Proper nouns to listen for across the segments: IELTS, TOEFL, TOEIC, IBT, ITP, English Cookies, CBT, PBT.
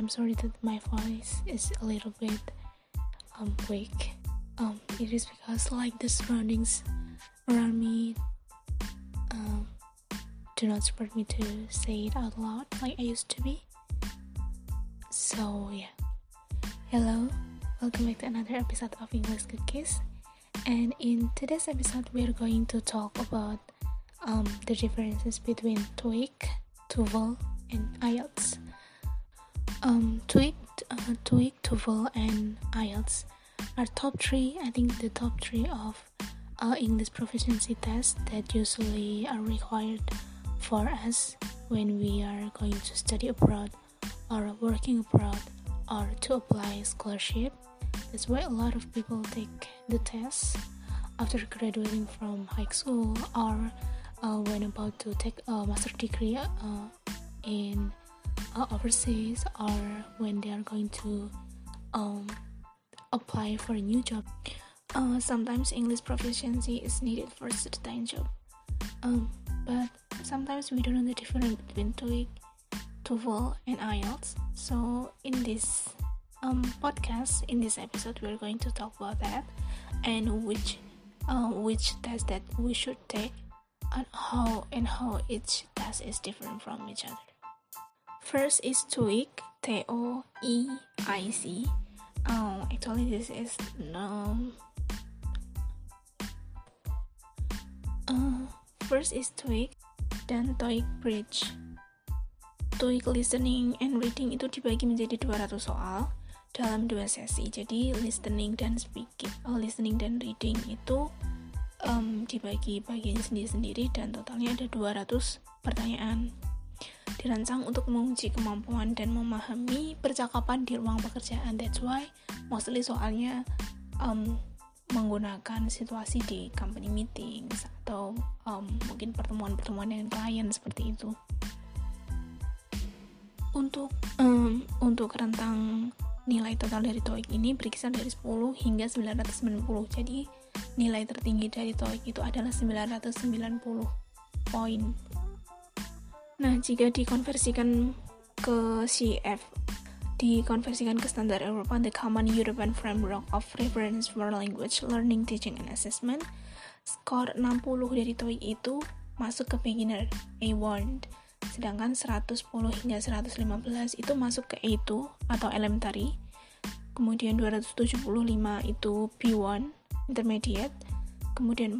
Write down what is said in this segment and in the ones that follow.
I'm sorry that my voice is a little bit weak. It is because like the surroundings around me do not support me to say it out loud like I used to be. So yeah. Hello, welcome back to another episode of English Cookies. And in today's episode, we're going to talk about the differences between TOEIC, TOEFL, and IELTS. TOEIC, TOEFL, and IELTS are the top three of English proficiency tests that usually are required for us when we are going to study abroad or working abroad or to apply scholarship. That's why a lot of people take the test after graduating from high school or when about to take a master's degree in overseas, or when they are going to apply for a new job. Sometimes English proficiency is needed for a certain job, but sometimes we don't know the difference between TOEIC, TOEFL, and IELTS. So in this podcast, in this episode, we're going to talk about that, and which test that we should take, and how each test is different from each other. First is TOEIC, TOEIC. Actually, this is first is TOEIC, then TOEIC Bridge. TOEIC listening and reading itu dibagi menjadi 200 soal dalam 2 sesi. Jadi listening dan speaking, listening dan reading itu dibagi bagian sendiri-sendiri, dan totalnya ada 200 pertanyaan. Dirancang untuk menguji kemampuan dan memahami percakapan di ruang pekerjaan. That's why mostly soalnya menggunakan situasi di company meetings atau mungkin pertemuan-pertemuan dengan klien seperti itu. Untuk rentang nilai total dari TOEIC ini berkisar dari 10 hingga 990. Jadi nilai tertinggi dari TOEIC itu adalah 990 poin. Nah, jika dikonversikan ke standar Eropa, the Common European Framework of Reference for Language Learning, Teaching, and Assessment, skor 60 dari TOEIC itu masuk ke beginner, A1. Sedangkan 110 hingga 115 itu masuk ke A2 atau elementary. Kemudian 275 itu B1 intermediate. Kemudian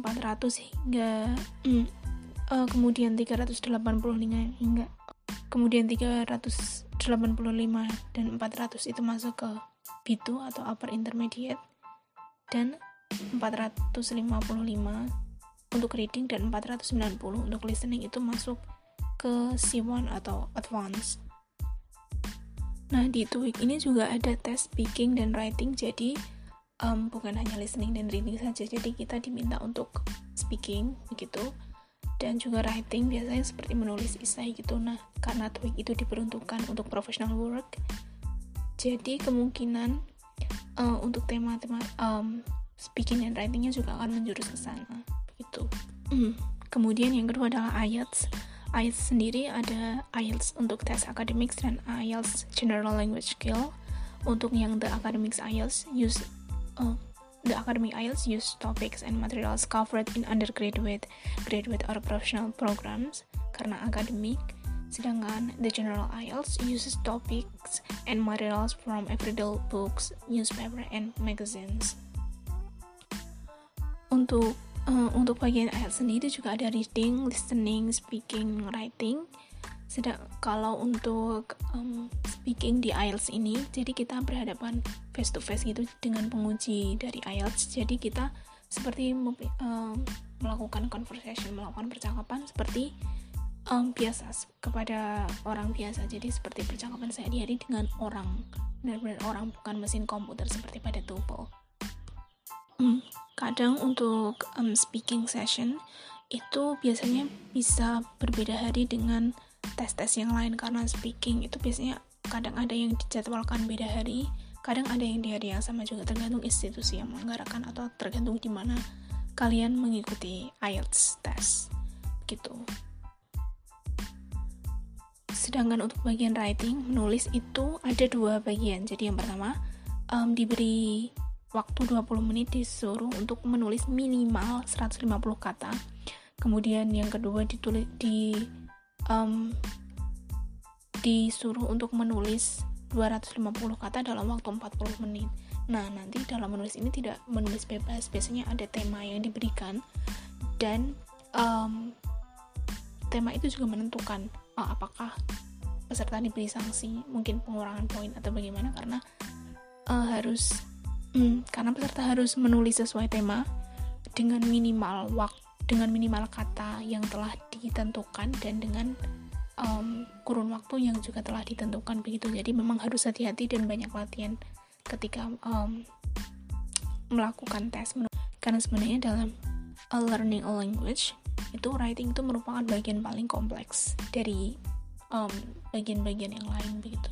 385 dan 400 itu masuk ke B2 atau upper intermediate, dan 455 untuk reading dan 490 untuk listening itu masuk ke C1 atau advance. Nah, di TOEIC ini juga ada tes speaking dan writing. Jadi bukan hanya listening dan reading saja. Jadi kita diminta untuk speaking begitu, dan juga writing biasanya seperti menulis esai gitu. Nah, karena TOEIC itu diperuntukkan untuk professional work, jadi kemungkinan untuk tema-tema speaking dan writingnya juga akan menjurus ke sana begitu. Kemudian yang kedua adalah IELTS. IELTS sendiri ada IELTS untuk tes academics dan IELTS general language skill. Untuk yang the academic IELTS use topics and materials covered in undergraduate, graduate or professional programs karena academic. Sedangkan the general IELTS uses topics and materials from everyday books, newspaper and magazines. Untuk bagian IELTS sendiri juga ada reading, listening, speaking, writing. Kalau untuk speaking di IELTS ini, jadi kita berhadapan face to face gitu dengan penguji dari IELTS. Jadi kita seperti melakukan conversation, melakukan percakapan seperti biasa kepada orang biasa. Jadi seperti percakapan sehari-hari dengan orang, benar-benar orang, bukan mesin komputer seperti pada TOEFL. Kadang untuk speaking session itu biasanya bisa berbeda hari dengan tes-tes yang lain, karena speaking itu biasanya kadang ada yang dijadwalkan beda hari, kadang ada yang di hari yang sama juga, tergantung institusi yang menyelenggarakan atau tergantung di mana kalian mengikuti IELTS test gitu. Sedangkan untuk bagian writing, menulis itu ada dua bagian. Jadi yang pertama, diberi waktu 20 menit, disuruh untuk menulis minimal 150 kata. Kemudian yang kedua disuruh untuk menulis 250 kata dalam waktu 40 menit. Nah, nanti dalam menulis ini tidak menulis bebas, biasanya ada tema yang diberikan, dan tema itu juga menentukan apakah peserta diberi sanksi, mungkin pengurangan poin atau bagaimana, karena karena peserta harus menulis sesuai tema dengan minimal waktu, dengan minimal kata yang telah ditentukan, dan dengan kurun waktu yang juga telah ditentukan begitu. Jadi memang harus hati-hati dan banyak latihan ketika melakukan tes, karena sebenarnya dalam learning a language itu writing itu merupakan bagian paling kompleks dari bagian-bagian yang lain begitu,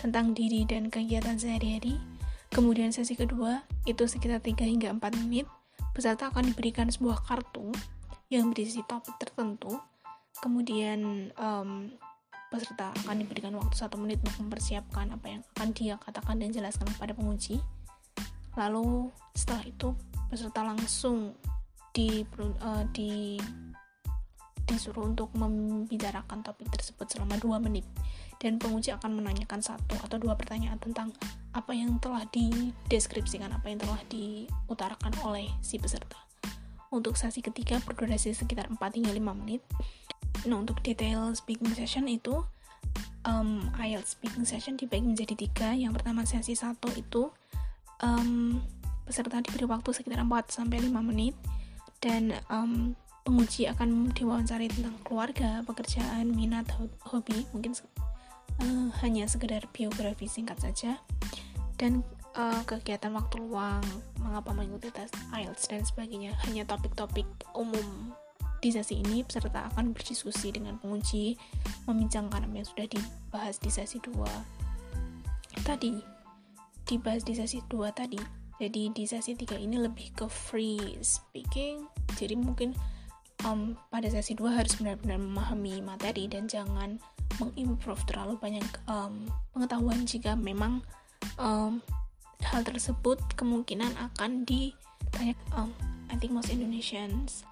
tentang diri dan kegiatan sehari-hari. Kemudian sesi kedua itu sekitar 3 hingga 4 menit. Peserta akan diberikan sebuah kartu yang berisi topik tertentu. Kemudian peserta akan diberikan waktu 1 menit untuk mempersiapkan apa yang akan dia katakan dan jelaskan kepada penguji. Lalu setelah itu peserta langsung disuruh untuk membicarakan topik tersebut selama 2 menit, dan penguji akan menanyakan 1 atau 2 pertanyaan tentang apa yang telah dideskripsikan, apa yang telah diutarakan oleh si peserta. Untuk sesi ketiga berdurasi sekitar 4 hingga 5 menit. Nah, untuk detail speaking session itu, IELTS speaking session dibagi menjadi 3. Yang pertama, sesi 1 itu peserta diberi waktu sekitar 4-5 menit, dan penguji akan diwawancari tentang keluarga, pekerjaan, minat, hobi, mungkin hanya sekedar biografi singkat saja, dan kegiatan waktu luang, mengapa mengikuti tes IELTS, dan sebagainya. Hanya topik-topik umum. Di sesi ini peserta akan berdiskusi dengan penguji, membincangkan apa yang sudah dibahas di sesi 2 tadi. Jadi di sesi 3 ini lebih ke free speaking. Jadi mungkin pada sesi 2 harus benar-benar memahami materi dan jangan mengimprove terlalu banyak pengetahuan jika memang hal tersebut kemungkinan akan ditanya. I think most Indonesians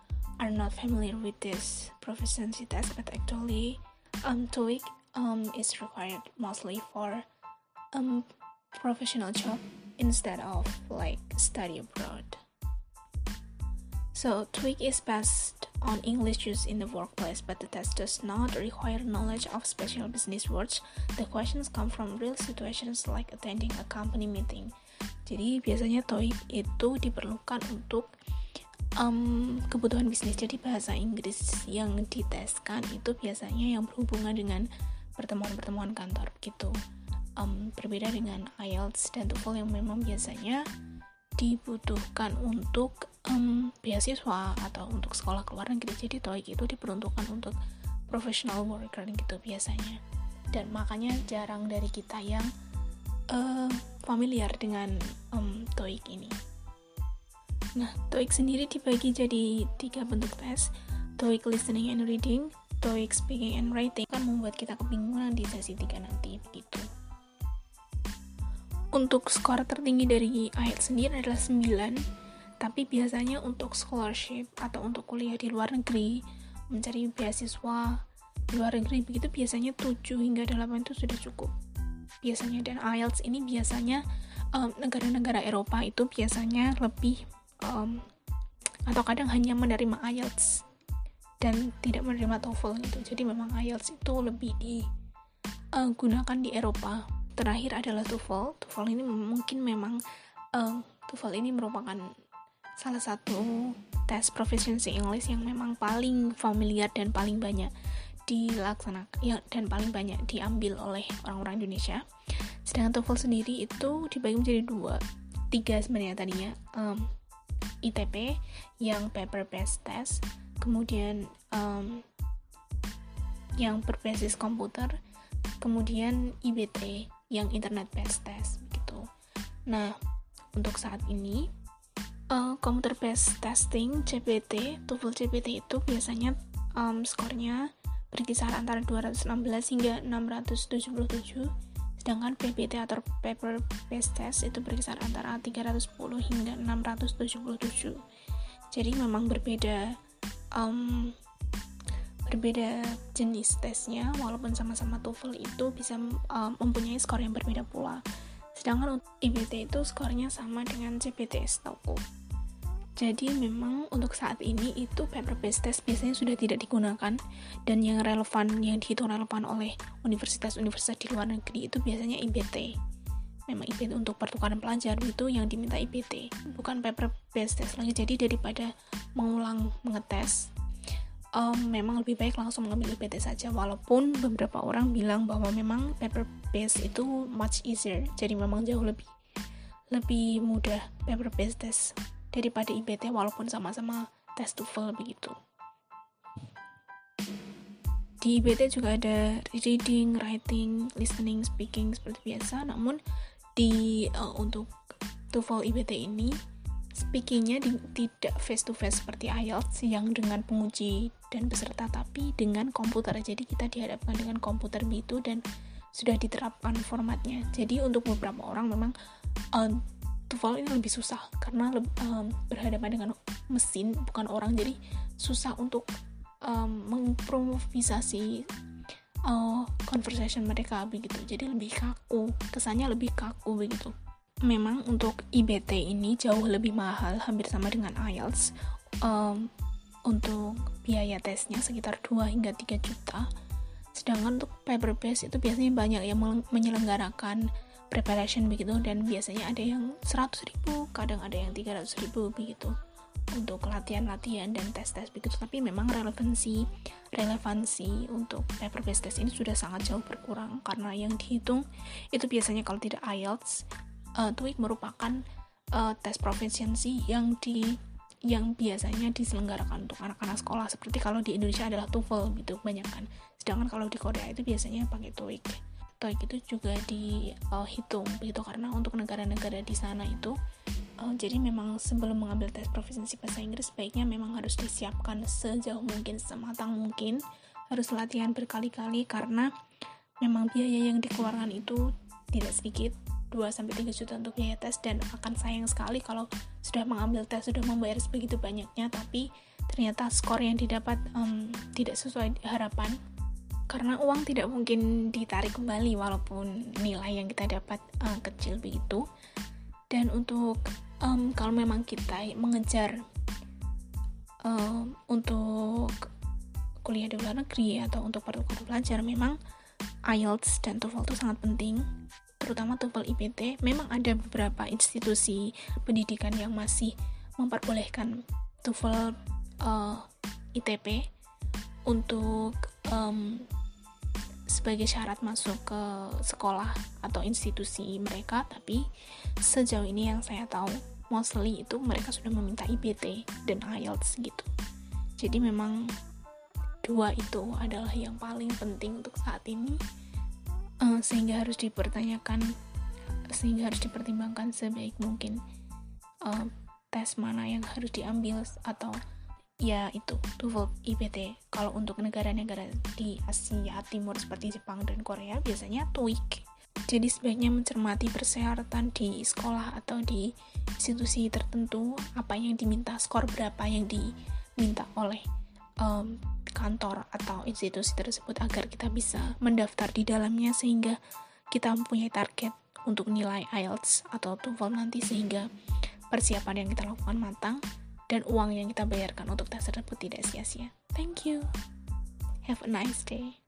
are not familiar with this proficiency test, but actually TOEIC is required mostly for professional job instead of like study abroad. So TOEIC is passed on English use in the workplace, but the test does not require knowledge of special business words. The questions come from real situations like attending a company meeting. Jadi biasanya TOEIC itu diperlukan untuk kebutuhan bisnis. Jadi bahasa Inggris yang diteskan itu biasanya yang berhubungan dengan pertemuan-pertemuan kantor gitu. Berbeda dengan IELTS dan TOEFL yang memang biasanya dibutuhkan untuk beasiswa atau untuk sekolah ke luar negeri. Jadi TOEIC itu diperuntukkan untuk professional worker gitu biasanya, dan makanya jarang dari kita yang familiar dengan TOEIC ini. Nah, TOEIC sendiri dibagi jadi 3 bentuk tes: TOEIC listening and reading, TOEIC speaking and writing. Kan membuat kita kebingungan di sesi 3 nanti begitu. Untuk skor tertinggi dari IELTS sendiri adalah 9, tapi biasanya untuk scholarship atau untuk kuliah di luar negeri, mencari beasiswa di luar negeri begitu, biasanya 7 hingga 8 itu sudah cukup biasanya. Dan IELTS ini biasanya negara-negara Eropa itu biasanya lebih atau kadang hanya menerima IELTS dan tidak menerima TOEFL gitu. Jadi memang IELTS itu lebih digunakan di Eropa. Terakhir adalah TOEFL. TOEFL ini merupakan salah satu tes proficiency English yang memang paling familiar dan paling banyak diambil oleh orang-orang Indonesia. Sedangkan TOEFL sendiri itu dibagi menjadi 3 sebenarnya tadinya. ITP yang paper based test, kemudian yang berbasis komputer, kemudian IBT yang internet based test begitu. Nah, untuk saat ini computer based testing CBT, TOEFL CBT itu biasanya skornya berkisar antara 216 hingga 677, sedangkan PBT atau paper based test itu berkisar antara 310 hingga 677. Jadi memang berbeda, berbeda jenis tesnya, walaupun sama-sama TOEFL itu bisa mempunyai skor yang berbeda pula. Sedangkan untuk IBT itu skornya sama dengan CBT setauku. Jadi memang untuk saat ini itu paper based test biasanya sudah tidak digunakan, dan yang relevan, yang dihitung relevan oleh universitas-universitas di luar negeri itu biasanya IBT. Memang IBT untuk pertukaran pelajar itu yang diminta IBT, bukan paper based test lagi. Jadi daripada mengulang mengetes, memang lebih baik langsung mengambil IBT saja, walaupun beberapa orang bilang bahwa memang paper based itu much easier. Jadi memang jauh lebih mudah paper based test daripada IBT, walaupun sama-sama tes TOEFL begitu. Di IBT juga ada reading, writing, listening, speaking seperti biasa, namun di untuk TOEFL IBT ini speakingnya tidak face to face seperti IELTS yang dengan penguji dan peserta, tapi dengan komputer. Jadi kita dihadapkan dengan komputer begitu, dan sudah diterapkan formatnya. Jadi untuk beberapa orang memang TOEFL ini lebih susah karena berhadapan dengan mesin, bukan orang. Jadi susah untuk mengimprovisasi conversation mereka begitu. Jadi lebih kaku, kesannya lebih kaku begitu. Memang untuk IBT ini jauh lebih mahal, hampir sama dengan IELTS. Untuk biaya tesnya sekitar 2 hingga 3 juta. Sedangkan untuk paper based itu biasanya banyak yang menyelenggarakan preparation begitu, dan biasanya ada yang 100.000, kadang ada yang 300.000 begitu untuk latihan-latihan dan tes-tes begitu. Tapi memang relevansi untuk paper based test ini sudah sangat jauh berkurang, karena yang dihitung itu biasanya kalau tidak IELTS, TOEIC merupakan tes proficiency yang biasanya diselenggarakan untuk anak-anak sekolah, seperti kalau di Indonesia adalah TOEFL gitu kebanyakan. Sedangkan kalau di Korea itu biasanya pakai TOEIC. TOEIC itu juga dihitung begitu, karena untuk negara-negara di sana itu jadi memang sebelum mengambil tes proficiency bahasa Inggris sebaiknya memang harus disiapkan sejauh mungkin, sematang mungkin, harus latihan berkali-kali, karena memang biaya yang dikeluarkan itu tidak sedikit, 2-3 juta untuk biaya tes, dan akan sayang sekali kalau sudah mengambil tes, sudah membayar sebegitu banyaknya, tapi ternyata skor yang didapat tidak sesuai harapan. Karena uang tidak mungkin ditarik kembali walaupun nilai yang kita dapat kecil begitu. Dan untuk kalau memang kita mengejar untuk kuliah di luar negeri atau untuk pertukaran pelajar, memang IELTS dan TOEFL itu sangat penting, terutama TOEFL IBT. Memang ada beberapa institusi pendidikan yang masih memperbolehkan TOEFL ITP untuk sebagai syarat masuk ke sekolah atau institusi mereka, tapi sejauh ini yang saya tahu mostly itu mereka sudah meminta IBT dan IELTS gitu. Jadi memang dua itu adalah yang paling penting untuk saat ini, sehingga harus dipertanyakan, sehingga harus dipertimbangkan sebaik mungkin tes mana yang harus diambil, atau ya itu TOEFL IBT. Kalau untuk negara-negara di Asia Timur seperti Jepang dan Korea biasanya TOEIC. Jadi sebaiknya mencermati persyaratan di sekolah atau di institusi tertentu, apa yang diminta, skor berapa yang diminta oleh kantor atau institusi tersebut, agar kita bisa mendaftar di dalamnya, sehingga kita mempunyai target untuk nilai IELTS atau TOEFL nanti, sehingga persiapan yang kita lakukan matang dan uang yang kita bayarkan untuk tes tersebut tidak sia-sia. Thank you. Have a nice day.